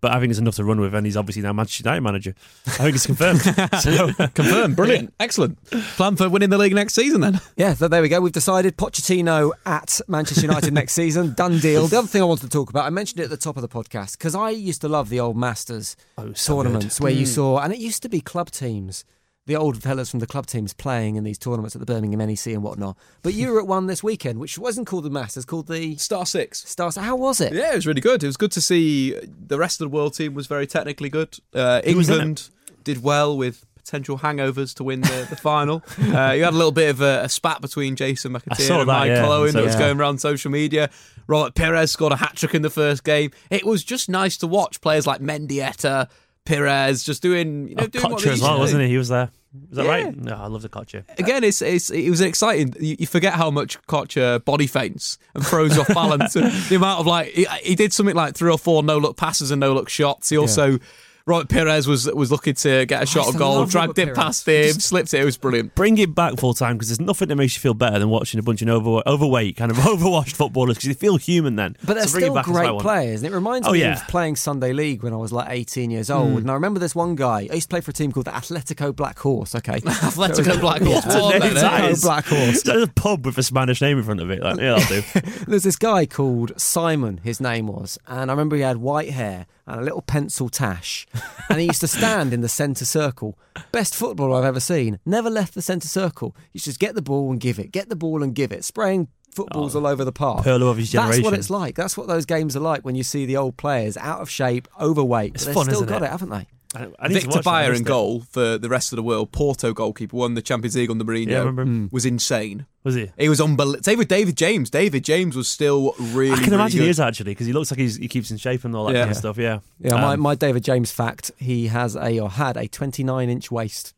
but I think it's enough to run with, and he's obviously now Manchester United manager. I think it's confirmed. So, confirmed. Brilliant. Excellent. Plan for winning the league next season then. Yeah, so there we go. We've decided Pochettino at Manchester United next season. Done deal. The other thing I wanted to talk about, I mentioned it at the top of the podcast, because I used to love the old Masters oh, so tournaments good. where mm. you saw, and it used to be club teams, the old fellas from the club teams playing in these tournaments at the Birmingham N E C and whatnot. But you were at one this weekend, which wasn't called the Masters, called the... Star Six. Star Six. How was it? Yeah, it was really good. It was good to see. The rest of the world team was very technically good. Uh, England did well with potential hangovers to win the, the final. Uh, you had a little bit of a, a spat between Jason McAteer and Michael yeah. Owen so, that was yeah. going around social media. Robert Perez scored a hat-trick in the first game. It was just nice to watch players like Mendieta, Perez, just doing... you know, oh, doing Kocher what as well, do. wasn't he? He was there. Is that yeah. right? No, I love the Kocher. Again, it's, it's it was exciting. You, you forget how much Kocher body feints and throws off balance. And the amount of, like, he, he did something like three or four no-look passes and no-look shots. He also... yeah. Robert Perez was was looking to get a oh, shot of goal, dragged it past him, just slipped it. It was brilliant. Bring it back full time, because there's nothing that makes you feel better than watching a bunch of over, overweight, kind of overwashed footballers, because you feel human then. But they're so still back great players, and it reminds oh, me yeah. of playing Sunday League when I was like eighteen years old. Mm. And I remember this one guy. I used to play for a team called the Atletico Black Horse. Okay, Atletico Black Horse. Atletico Black Horse. There's a pub with a Spanish name in front of it. Like, yeah, that'll do. There's this guy called Simon. His name was, and I remember he had white hair and a little pencil tash. And he used to stand in the centre circle. Best footballer I've ever seen. Never left the centre circle. He used to just get the ball and give it. Get the ball and give it. Spraying footballs oh, all over the park. Perlo of his generation. That's what it's like. That's what those games are like when you see the old players out of shape, overweight. It's They've fun, still got it? it, haven't they? I, I Victor Bayer in goal for the rest of the world. Porto goalkeeper, won the Champions League under Mourinho. Yeah, I remember him. Was insane. Was he? He was unbelievable. Same with David James. David James was still really. I can really imagine good. He is actually, because he looks like he's, he keeps in shape and all that yeah. kind of stuff. Yeah, yeah. Um, my, my David James fact: he has a or had a twenty-nine inch waist.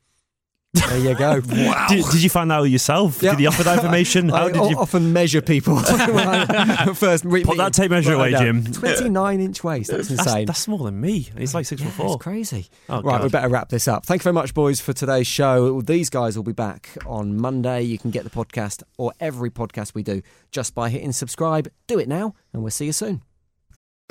There you go. Wow. Did, did you find that out yourself? Yep. Did he offer that information? How I did you often measure people? First, re- put that tape measure away, Jim. twenty-nine inch waist. That's insane. That's, that's smaller than me. He's like six yeah, foot four. That's crazy. Oh, right, God. We better wrap this up. Thank you very much, boys, for today's show. These guys will be back on Monday. You can get the podcast, or every podcast we do, just by hitting subscribe. Do it now, and we'll see you soon.